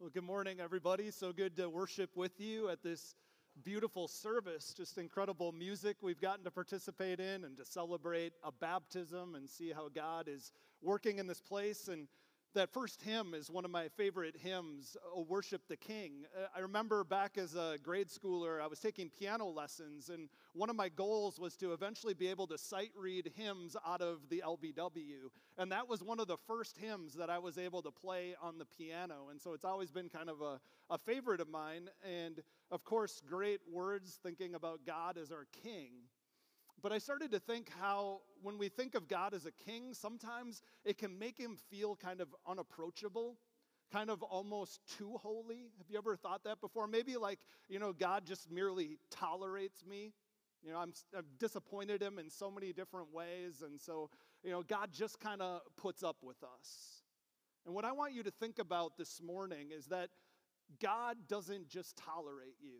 Well, good morning, everybody. So good to worship with you at this beautiful service. Just incredible music we've gotten to participate in and to celebrate a baptism and see how God is working in this place. And that first hymn is one of my favorite hymns, "O Worship the King." I remember back as a grade schooler, I was taking piano lessons, and one of my goals was to eventually be able to sight read hymns out of the LBW. And that was one of the first hymns that I was able to play on the piano. And so it's always been kind of a favorite of mine. And of course, great words, thinking about God as our king. But I started to think how when we think of God as a king, sometimes it can make him feel kind of unapproachable, kind of almost too holy. Have you ever thought that before? Maybe like, God just merely tolerates me. I've disappointed him in so many different ways. And so, God just kind of puts up with us. And what I want you to think about this morning is that God doesn't just tolerate you.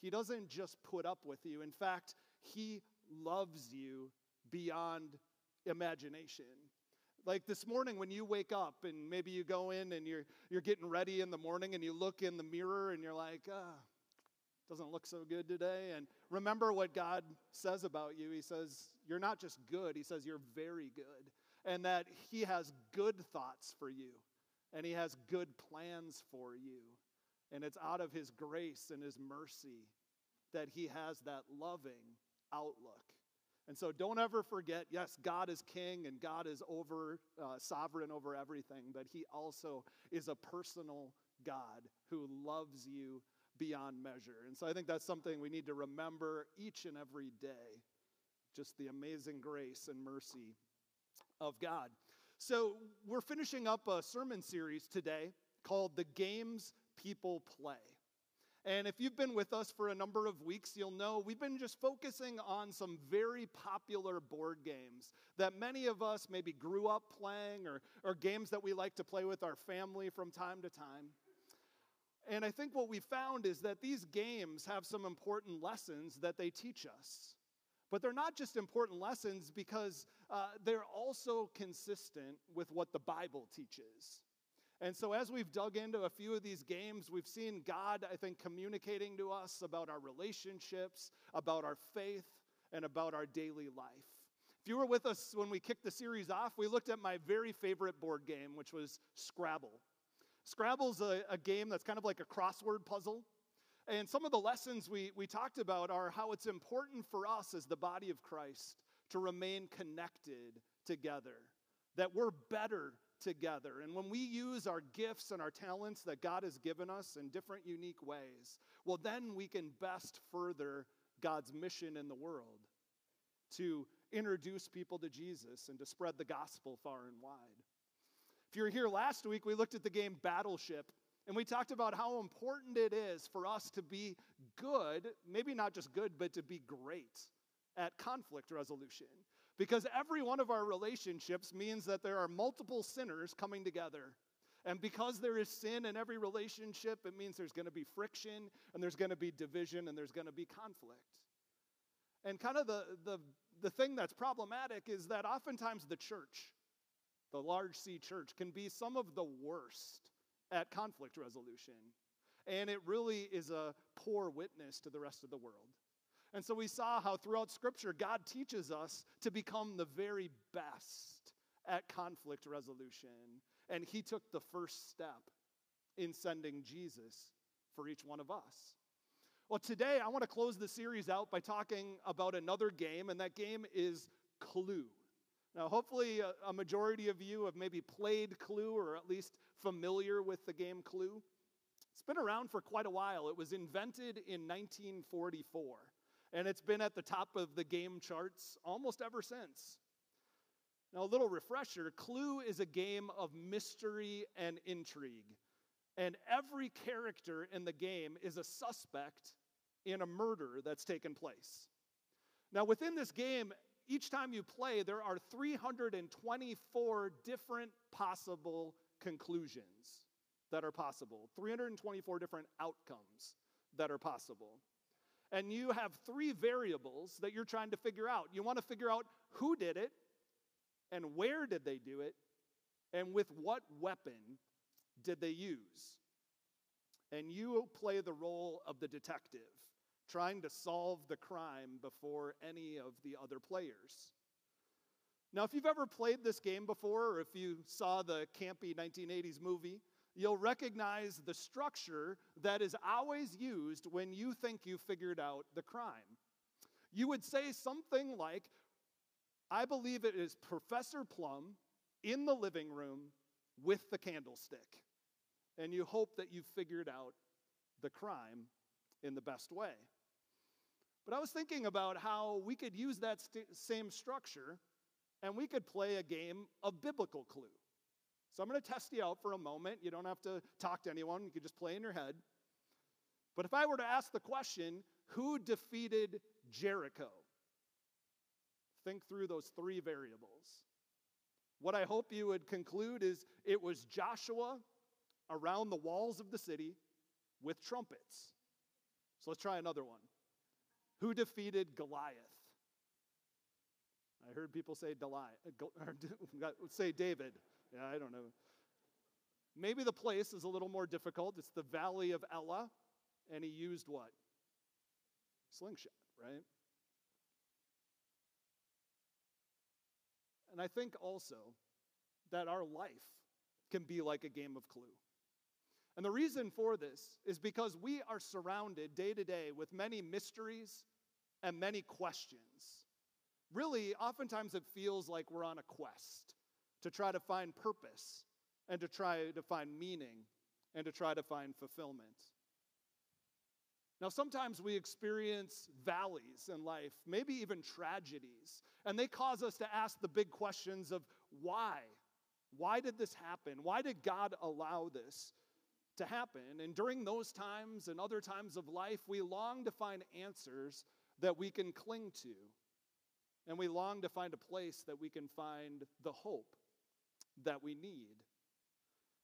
He doesn't just put up with you. In fact, he loves you beyond imagination. Like this morning when you wake up and maybe you go in and you're getting ready in the morning and you look in the mirror and you're like, doesn't look so good today. And remember what God says about you. He says, you're not just good. He says, you're very good. And that he has good thoughts for you. And he has good plans for you. And it's out of his grace and his mercy that he has that loving outlook. And so don't ever forget, yes, God is king and God is sovereign over everything, but he also is a personal God who loves you beyond measure. And so I think that's something we need to remember each and every day, just the amazing grace and mercy of God. So we're finishing up a sermon series today called The Games People Play. And if you've been with us for a number of weeks, you'll know we've been just focusing on some very popular board games that many of us maybe grew up playing or games that we like to play with our family from time to time. And I think what we found is that these games have some important lessons that they teach us. But they're not just important lessons because they're also consistent with what the Bible teaches. And so as we've dug into a few of these games, we've seen God, I think, communicating to us about our relationships, about our faith, and about our daily life. If you were with us when we kicked the series off, we looked at my very favorite board game, which was Scrabble. Scrabble's a game that's kind of like a crossword puzzle. And some of the lessons we talked about are how it's important for us as the body of Christ to remain connected together, that we're better together. And when we use our gifts and our talents that God has given us in different unique ways, well, then we can best further God's mission in the world to introduce people to Jesus and to spread the gospel far and wide. If you were here last week, we looked at the game Battleship, and we talked about how important it is for us to be good, maybe not just good, but to be great at conflict resolution. Because every one of our relationships means that there are multiple sinners coming together. And because there is sin in every relationship, it means there's going to be friction, and there's going to be division, and there's going to be conflict. And kind of the thing that's problematic is that oftentimes the church, the large C church, can be some of the worst at conflict resolution. And it really is a poor witness to the rest of the world. And so we saw how throughout Scripture, God teaches us to become the very best at conflict resolution. And he took the first step in sending Jesus for each one of us. Well, today I want to close the series out by talking about another game, and that game is Clue. Now, hopefully a majority of you have maybe played Clue or at least familiar with the game Clue. It's been around for quite a while. It was invented in 1944. And it's been at the top of the game charts almost ever since. Now, a little refresher, Clue is a game of mystery and intrigue. And every character in the game is a suspect in a murder that's taken place. Now, within this game, each time you play, there are 324 different possible conclusions that are possible. 324 different outcomes that are possible. And you have three variables that you're trying to figure out. You want to figure out who did it, and where did they do it, and with what weapon did they use and you play the role of the detective, trying to solve the crime before any of the other players. Now, if you've ever played this game before, or if you saw the campy 1980s movie, you'll recognize the structure that is always used when you think you figured out the crime. You would say something like, I believe it is Professor Plum in the living room with the candlestick. And you hope that you've figured out the crime in the best way. But I was thinking about how we could use that same structure and we could play a game of biblical Clue. So I'm going to test you out for a moment. You don't have to talk to anyone. You can just play in your head. But if I were to ask the question, who defeated Jericho? Think through those three variables. What I hope you would conclude is it was Joshua around the walls of the city with trumpets. So let's try another one. Who defeated Goliath? I heard people say David. Yeah, I don't know. Maybe the place is a little more difficult. It's the Valley of Elah, and he used what? Slingshot, right? And I think also that our life can be like a game of Clue. And the reason for this is because we are surrounded day to day with many mysteries and many questions. Really, oftentimes it feels like we're on a quest to try to find purpose and to try to find meaning and to try to find fulfillment. Now, sometimes we experience valleys in life, maybe even tragedies, and they cause us to ask the big questions of why? Why did this happen? Why did God allow this to happen? And during those times and other times of life, we long to find answers that we can cling to, and we long to find a place that we can find the hope that we need.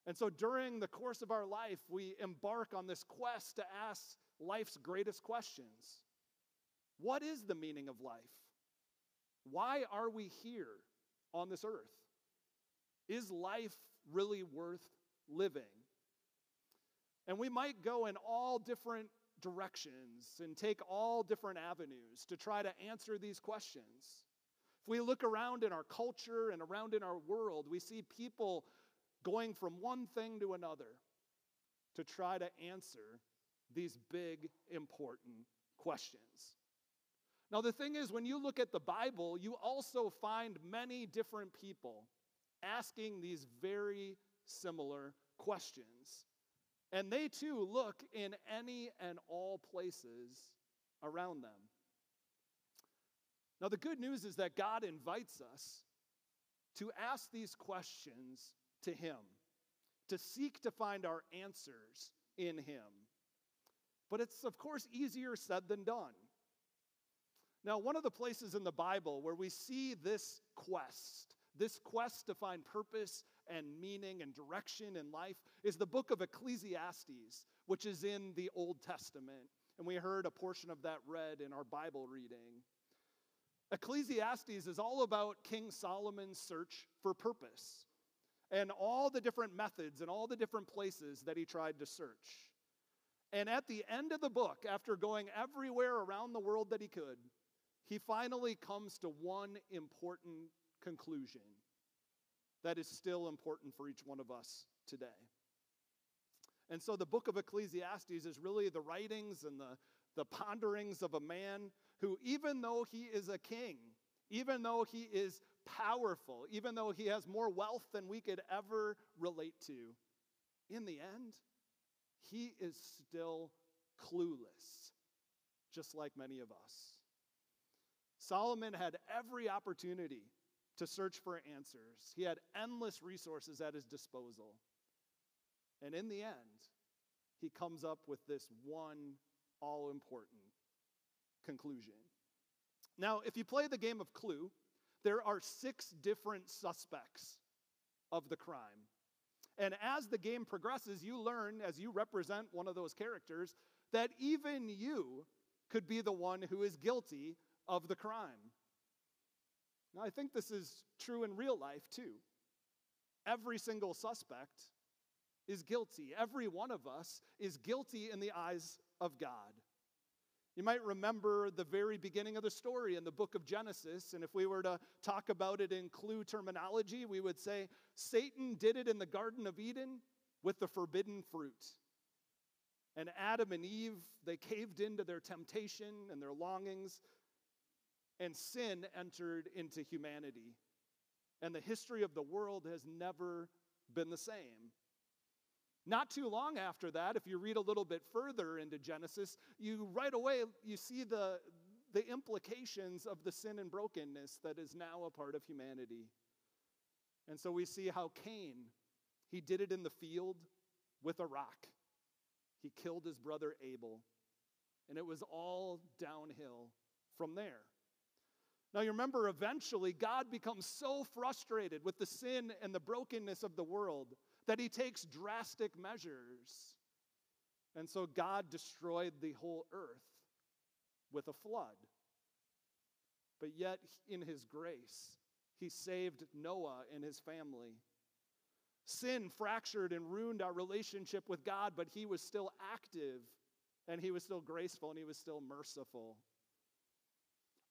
And so during the course of our life, we embark on this quest to ask life's greatest questions. What is the meaning of life? Why are we here on this earth? Is life really worth living? And we might go in all different directions and take all different avenues to try to answer these questions. If we look around in our culture and around in our world, we see people going from one thing to another to try to answer these big, important questions. Now, the thing is, when you look at the Bible, you also find many different people asking these very similar questions. And they, too, look in any and all places around them. Now, the good news is that God invites us to ask these questions to Him, to seek to find our answers in Him. But it's, of course, easier said than done. Now, one of the places in the Bible where we see this quest to find purpose and meaning and direction in life is the book of Ecclesiastes, which is in the Old Testament. And we heard a portion of that read in our Bible reading. Ecclesiastes is all about King Solomon's search for purpose and all the different methods and all the different places that he tried to search. And at the end of the book, after going everywhere around the world that he could, he finally comes to one important conclusion that is still important for each one of us today. And so the book of Ecclesiastes is really the writings and the ponderings of a man who, even though he is a king, even though he is powerful, even though he has more wealth than we could ever relate to, in the end, he is still clueless, just like many of us. Solomon had every opportunity to search for answers. He had endless resources at his disposal. And in the end, he comes up with this one all-important conclusion. Now, if you play the game of Clue, there are 6 different suspects of the crime. And as the game progresses, you learn, as you represent one of those characters, that even you could be the one who is guilty of the crime. Now, I think this is true in real life, too. Every single suspect is guilty. Every one of us is guilty in the eyes of God. You might remember the very beginning of the story in the book of Genesis, and if we were to talk about it in Clue terminology, we would say Satan did it in the Garden of Eden with the forbidden fruit. And Adam and Eve, they caved into their temptation and their longings, and sin entered into humanity. And the history of the world has never been the same. Not too long after that, if you read a little bit further into Genesis, you right away, you see the implications of the sin and brokenness that is now a part of humanity. And so we see how Cain, he did it in the field with a rock. He killed his brother Abel. And it was all downhill from there. Now you remember, eventually God becomes so frustrated with the sin and the brokenness of the world that he takes drastic measures. And so God destroyed the whole earth with a flood. But yet, in his grace, he saved Noah and his family. Sin fractured and ruined our relationship with God, but he was still active, and he was still graceful, and he was still merciful.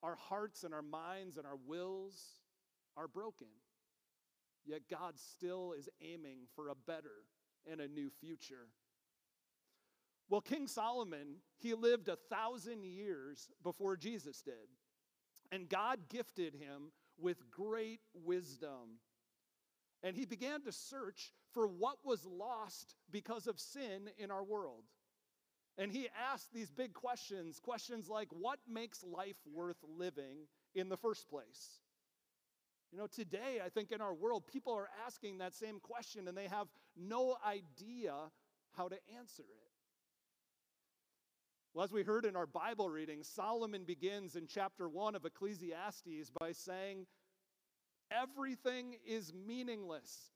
Our hearts and our minds and our wills are broken. Yet God still is aiming for a better and a new future. Well, King Solomon, he lived 1,000 years before Jesus did. And God gifted him with great wisdom. And he began to search for what was lost because of sin in our world. And he asked these big questions like, what makes life worth living in the first place? You know, today, I think in our world, people are asking that same question and they have no idea how to answer it. Well, as we heard in our Bible reading, Solomon begins in chapter 1 of Ecclesiastes by saying, everything is meaningless,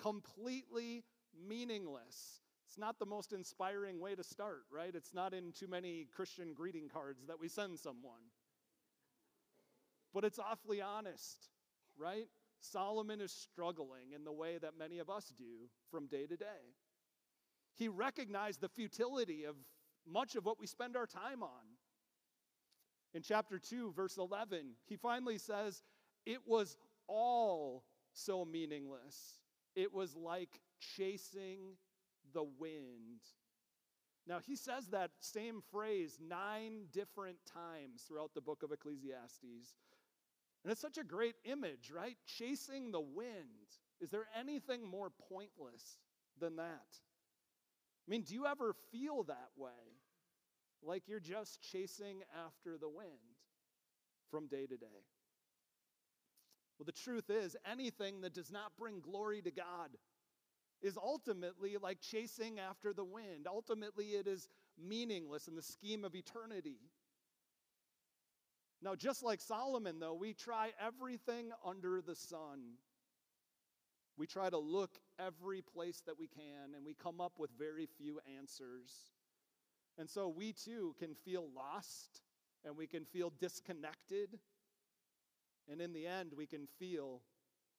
completely meaningless. It's not the most inspiring way to start, right? It's not in too many Christian greeting cards that we send someone. But it's awfully honest. Right? Solomon is struggling in the way that many of us do from day to day. He recognized the futility of much of what we spend our time on. In chapter 2, verse 11, he finally says, it was all so meaningless. It was like chasing the wind. Now, he says that same phrase 9 different times throughout the book of Ecclesiastes. And it's such a great image, right? Chasing the wind. Is there anything more pointless than that? I mean, do you ever feel that way? Like you're just chasing after the wind from day to day? Well, the truth is, anything that does not bring glory to God is ultimately like chasing after the wind. Ultimately, it is meaningless in the scheme of eternity. Now, just like Solomon, though, we try everything under the sun. We try to look every place that we can, and we come up with very few answers. And so we, too, can feel lost, and we can feel disconnected. And in the end, we can feel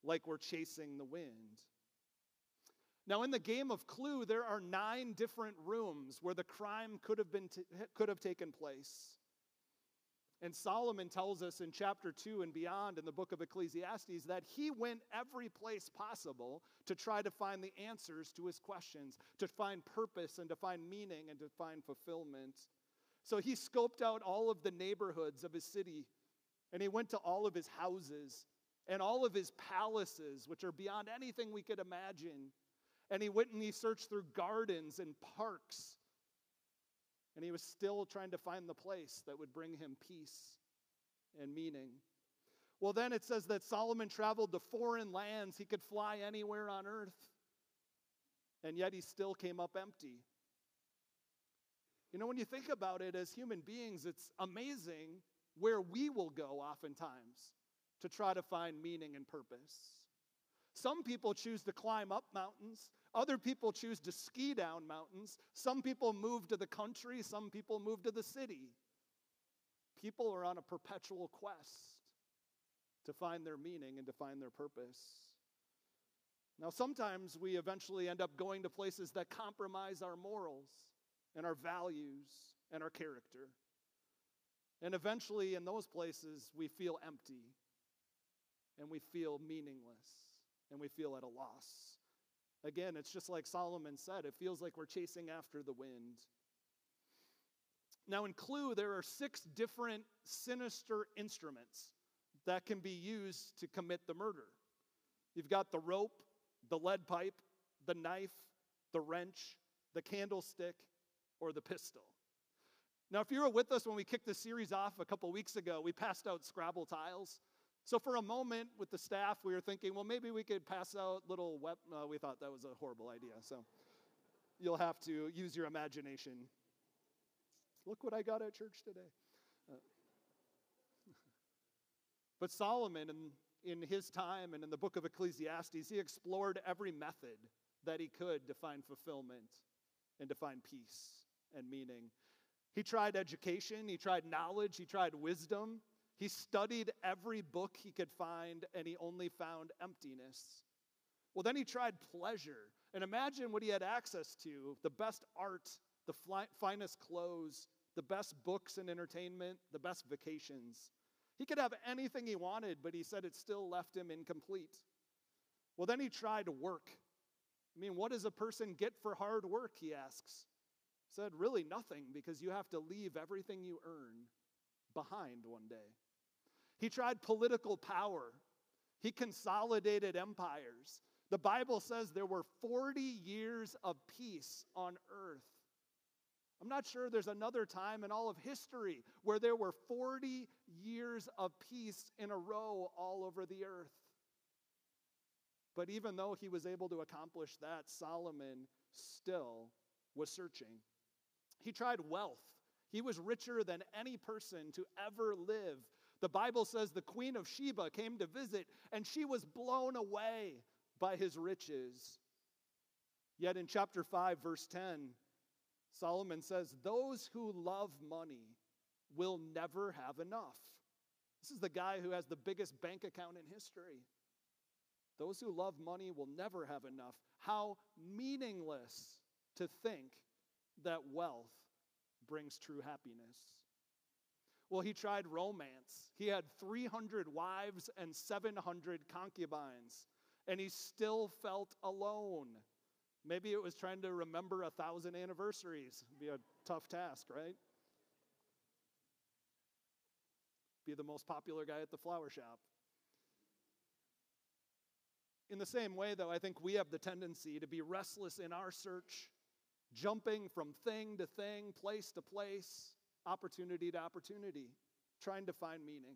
like we're chasing the wind. Now, in the game of Clue, there are 9 different rooms where the crime could have taken place. And Solomon tells us in chapter 2 and beyond in the book of Ecclesiastes that he went every place possible to try to find the answers to his questions, to find purpose and to find meaning and to find fulfillment. So he scoped out all of the neighborhoods of his city, and he went to all of his houses and all of his palaces, which are beyond anything we could imagine. And he went and he searched through gardens and parks. And he was still trying to find the place that would bring him peace and meaning. Well, then it says that Solomon traveled to foreign lands. He could fly anywhere on earth. And yet he still came up empty. You know, when you think about it as human beings, it's amazing where we will go oftentimes to try to find meaning and purpose. Some people choose to climb up mountains. Other people choose to ski down mountains. Some people move to the country. Some people move to the city. People are on a perpetual quest to find their meaning and to find their purpose. Now, sometimes we eventually end up going to places that compromise our morals and our values and our character. And eventually, in those places, we feel empty and we feel meaningless and we feel at a loss. Again, it's just like Solomon said, it feels like we're chasing after the wind. Now, in Clue, there are 6 different sinister instruments that can be used to commit the murder. You've got the rope, the lead pipe, the knife, the wrench, the candlestick, or the pistol. Now, if you were with us when we kicked this series off a couple weeks ago, we passed out Scrabble tiles. So for a moment with the staff, we were thinking, well, maybe we could pass out little weapons. We thought that was a horrible idea, so you'll have to use your imagination. Look what I got at church today. But Solomon, in his time and in the book of Ecclesiastes, he explored every method that he could to find fulfillment and to find peace and meaning. He tried education, he tried knowledge, he tried wisdom. He studied every book he could find, and he only found emptiness. Well, then he tried pleasure. And imagine what he had access to, the best art, the finest clothes, the best books and entertainment, the best vacations. He could have anything he wanted, but he said it still left him incomplete. Well, then he tried work. I mean, what does a person get for hard work, he asks. He said, really nothing, because you have to leave everything you earn behind one day. He tried political power. He consolidated empires. The Bible says there were 40 years of peace on earth. I'm not sure there's another time in all of history where there were 40 years of peace in a row all over the earth. But even though he was able to accomplish that, Solomon still was searching. He tried wealth. He was richer than any person to ever live. The Bible says the Queen of Sheba came to visit, and she was blown away by his riches. Yet in chapter 5, verse 10, Solomon says, those who love money will never have enough. This is the guy who has the biggest bank account in history. Those who love money will never have enough. How meaningless to think that wealth brings true happiness. Well, he tried romance. He had 300 wives and 700 concubines, and he still felt alone. Maybe it was trying to remember 1,000 anniversaries. It'd be a tough task, right? Be the most popular guy at the flower shop. In the same way, though, I think we have the tendency to be restless in our search, jumping from thing to thing, place to place, opportunity to opportunity, trying to find meaning.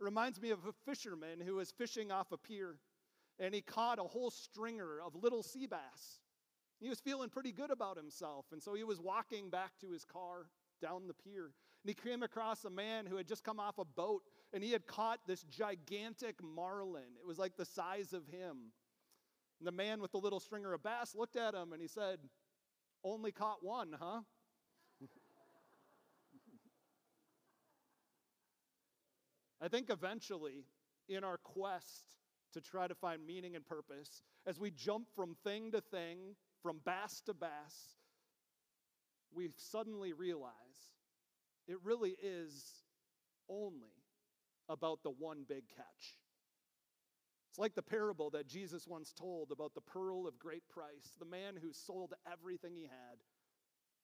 It reminds me of a fisherman who was fishing off a pier, and he caught a whole stringer of little sea bass. He was feeling pretty good about himself, and so he was walking back to his car down the pier, and he came across a man who had just come off a boat, and he had caught this gigantic marlin. It was like the size of him. And the man with the little stringer of bass looked at him, and he said, only caught one, huh? I think eventually, in our quest to try to find meaning and purpose, as we jump from thing to thing, from bass to bass, we suddenly realize it really is only about the one big catch. It's like the parable that Jesus once told about the pearl of great price, the man who sold everything he had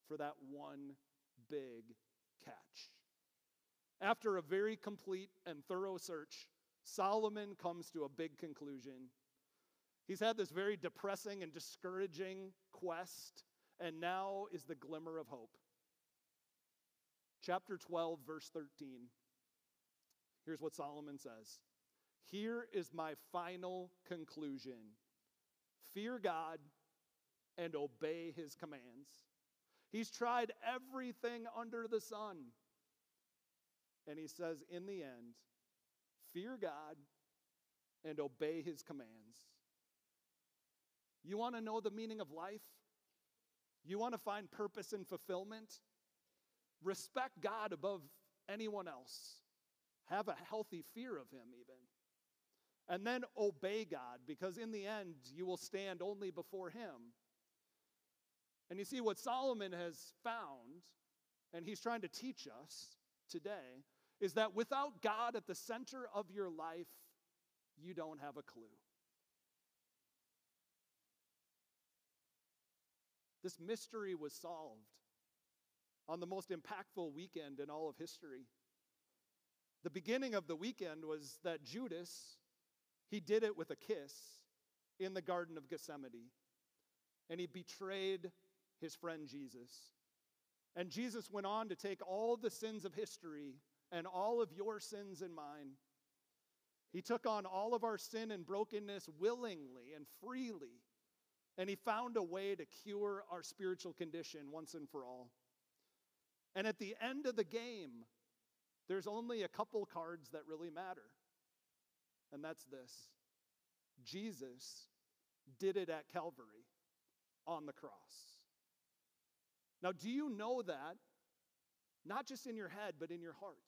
for that one big catch. After a very complete and thorough search, Solomon comes to a big conclusion. He's had this very depressing and discouraging quest, and now is the glimmer of hope. Chapter 12, verse 13. Here's what Solomon says. Here is my final conclusion. Fear God and obey his commands. He's tried everything under the sun. And he says, in the end, fear God and obey his commands. You want to know the meaning of life? You want to find purpose and fulfillment? Respect God above anyone else. Have a healthy fear of him even. And then obey God, because in the end, you will stand only before him. And you see, what Solomon has found, and he's trying to teach us today, is that without God at the center of your life, you don't have a clue. This mystery was solved on the most impactful weekend in all of history. The beginning of the weekend was that Judas, he did it with a kiss in the Garden of Gethsemane. And he betrayed his friend Jesus. And Jesus went on to take all the sins of history and all of your sins and mine. He took on all of our sin and brokenness willingly and freely. And he found a way to cure our spiritual condition once and for all. And at the end of the game, there's only a couple cards that really matter. And that's this. Jesus did it at Calvary on the cross. Now, do you know that, not just in your head, but in your heart?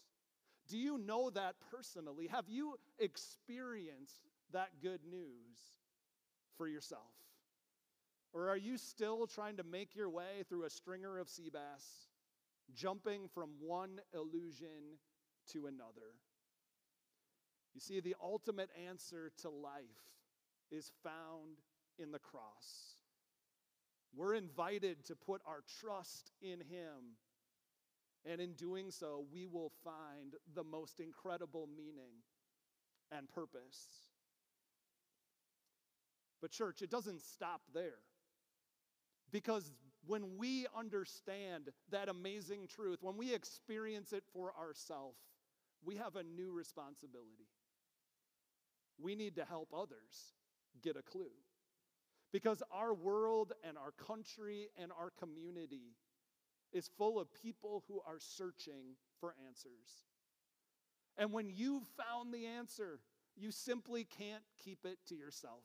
Do you know that personally? Have you experienced that good news for yourself? Or are you still trying to make your way through a stringer of sea bass, jumping from one illusion to another? You see, the ultimate answer to life is found in the cross. We're invited to put our trust in him. And in doing so, we will find the most incredible meaning and purpose. But church, it doesn't stop there. Because when we understand that amazing truth, when we experience it for ourselves, we have a new responsibility. We need to help others get a clue. Because our world and our country and our community is full of people who are searching for answers. And when you've found the answer, you simply can't keep it to yourself.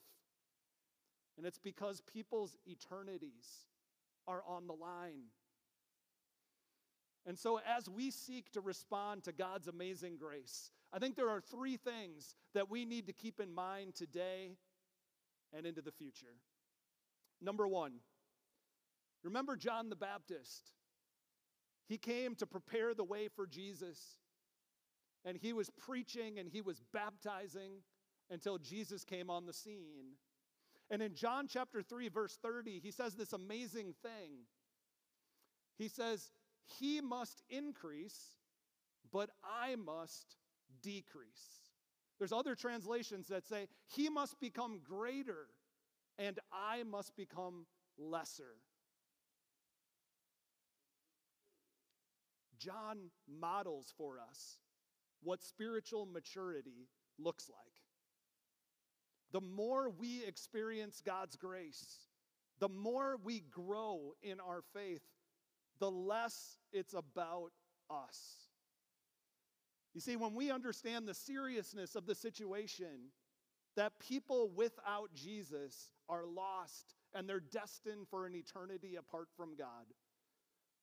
And it's because people's eternities are on the line. And so as we seek to respond to God's amazing grace, I think there are three things that we need to keep in mind today and into the future. Number one, remember John the Baptist. He came to prepare the way for Jesus. And he was preaching and he was baptizing until Jesus came on the scene. And in John chapter 3, verse 30, he says this amazing thing. He says, "He must increase, but I must decrease." There's other translations that say, "He must become greater, and I must become lesser." John models for us what spiritual maturity looks like. The more we experience God's grace, the more we grow in our faith, the less it's about us. You see, when we understand the seriousness of the situation, that people without Jesus are lost and they're destined for an eternity apart from God,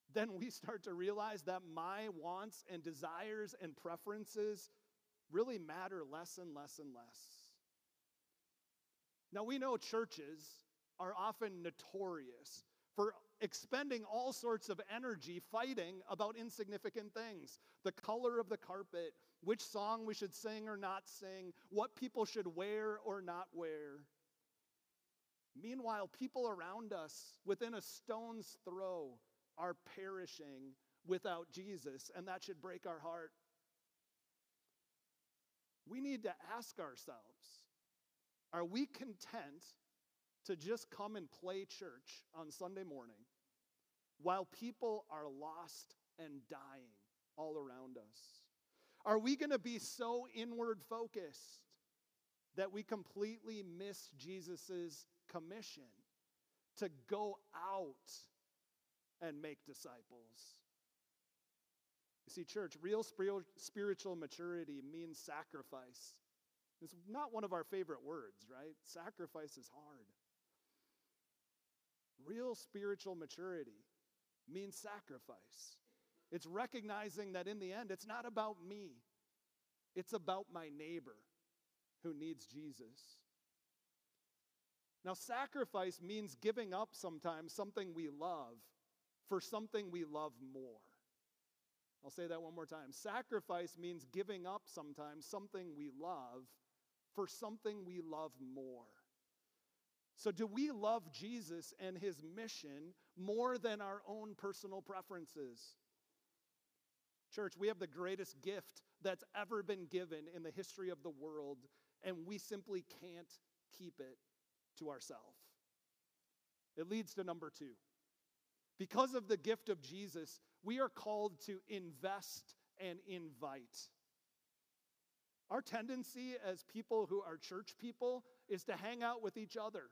then we start to realize that my wants and desires and preferences really matter less and less and less. Now, we know churches are often notorious for expending all sorts of energy fighting about insignificant things. The color of the carpet, which song we should sing or not sing, what people should wear or not wear. Meanwhile, people around us within a stone's throw are perishing without Jesus, and that should break our heart. We need to ask ourselves, are we content to just come and play church on Sunday morning while people are lost and dying all around us? Are we going to be so inward focused that we completely miss Jesus' commission to go out and make disciples? You see, church, real spiritual maturity means sacrifice. It's not one of our favorite words, right? Sacrifice is hard. Real spiritual maturity means sacrifice. It's recognizing that in the end, it's not about me. It's about my neighbor who needs Jesus. Now, sacrifice means giving up sometimes something we love for something we love more. I'll say that one more time. Sacrifice means giving up sometimes something we love for something we love more. So do we love Jesus and his mission more than our own personal preferences? Church, we have the greatest gift that's ever been given in the history of the world, and we simply can't keep it to ourselves. It leads to number two. Because of the gift of Jesus, we are called to invest and invite. Our tendency as people who are church people is to hang out with each other.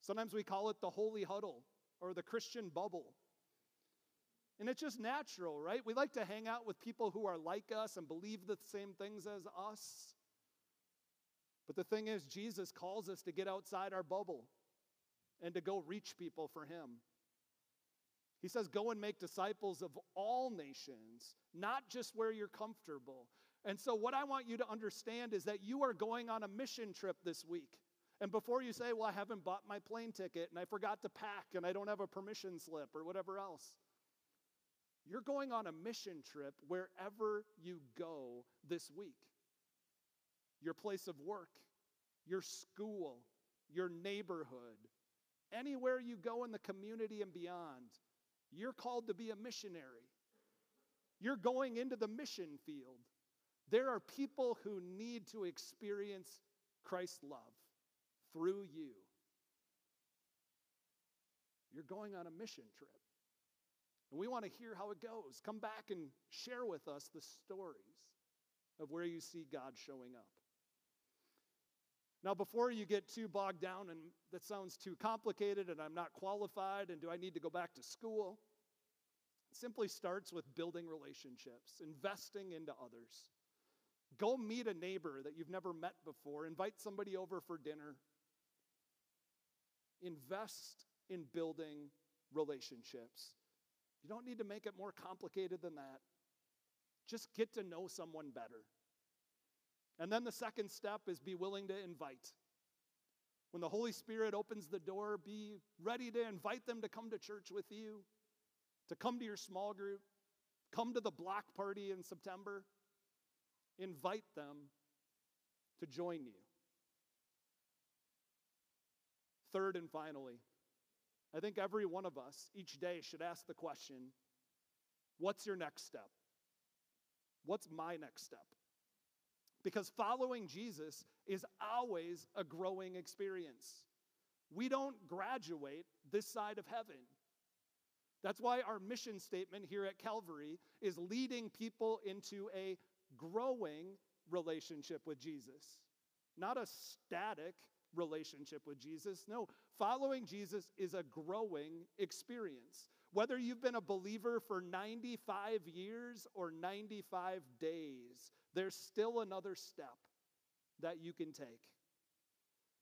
Sometimes we call it the holy huddle or the Christian bubble. And it's just natural, right? We like to hang out with people who are like us and believe the same things as us. But the thing is, Jesus calls us to get outside our bubble and to go reach people for him. He says, go and make disciples of all nations, not just where you're comfortable. And so what I want you to understand is that you are going on a mission trip this week. And before you say, well, I haven't bought my plane ticket and I forgot to pack and I don't have a permission slip or whatever else. You're going on a mission trip wherever you go this week. Your place of work, your school, your neighborhood, anywhere you go in the community and beyond. You're called to be a missionary. You're going into the mission field. There are people who need to experience Christ's love through you. You're going on a mission trip. And we want to hear how it goes. Come back and share with us the stories of where you see God showing up. Now, before you get too bogged down and that sounds too complicated and I'm not qualified and do I need to go back to school, it simply starts with building relationships, investing into others. Go meet a neighbor that you've never met before. Invite somebody over for dinner. Invest in building relationships. You don't need to make it more complicated than that. Just get to know someone better. And then the second step is be willing to invite. When the Holy Spirit opens the door, be ready to invite them to come to church with you, to come to your small group, come to the block party in September. Invite them to join you. Third and finally, I think every one of us each day should ask the question, what's your next step? What's my next step? Because following Jesus is always a growing experience. We don't graduate this side of heaven. That's why our mission statement here at Calvary is leading people into a growing relationship with Jesus, not a static relationship with Jesus. No, following Jesus is a growing experience. Whether you've been a believer for 95 years or 95 days, there's still another step that you can take.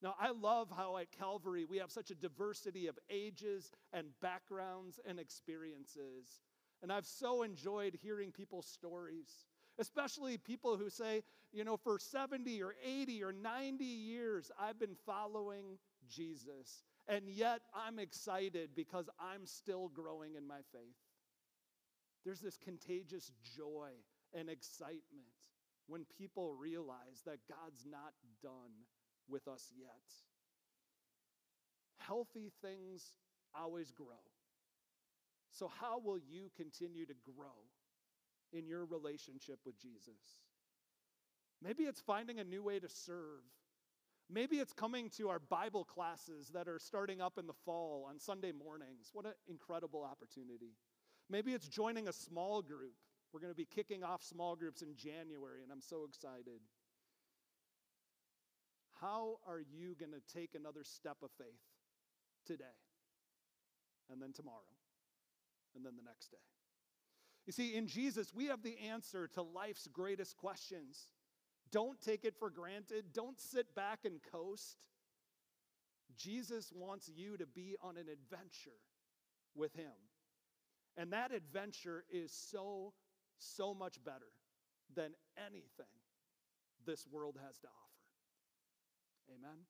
Now, I love how at Calvary we have such a diversity of ages and backgrounds and experiences. And I've so enjoyed hearing people's stories, especially people who say, you know, for 70 or 80 or 90 years, I've been following Jesus. And yet I'm excited because I'm still growing in my faith. There's this contagious joy and excitement when people realize that God's not done with us yet. Healthy things always grow. So how will you continue to grow in your relationship with Jesus? Maybe it's finding a new way to serve. Maybe it's coming to our Bible classes that are starting up in the fall on Sunday mornings. What an incredible opportunity. Maybe it's joining a small group. We're going to be kicking off small groups in January, and I'm so excited. How are you going to take another step of faith today, and then tomorrow, and then the next day? You see, in Jesus, we have the answer to life's greatest questions. Don't take it for granted. Don't sit back and coast. Jesus wants you to be on an adventure with him. And that adventure is so much better than anything this world has to offer. Amen.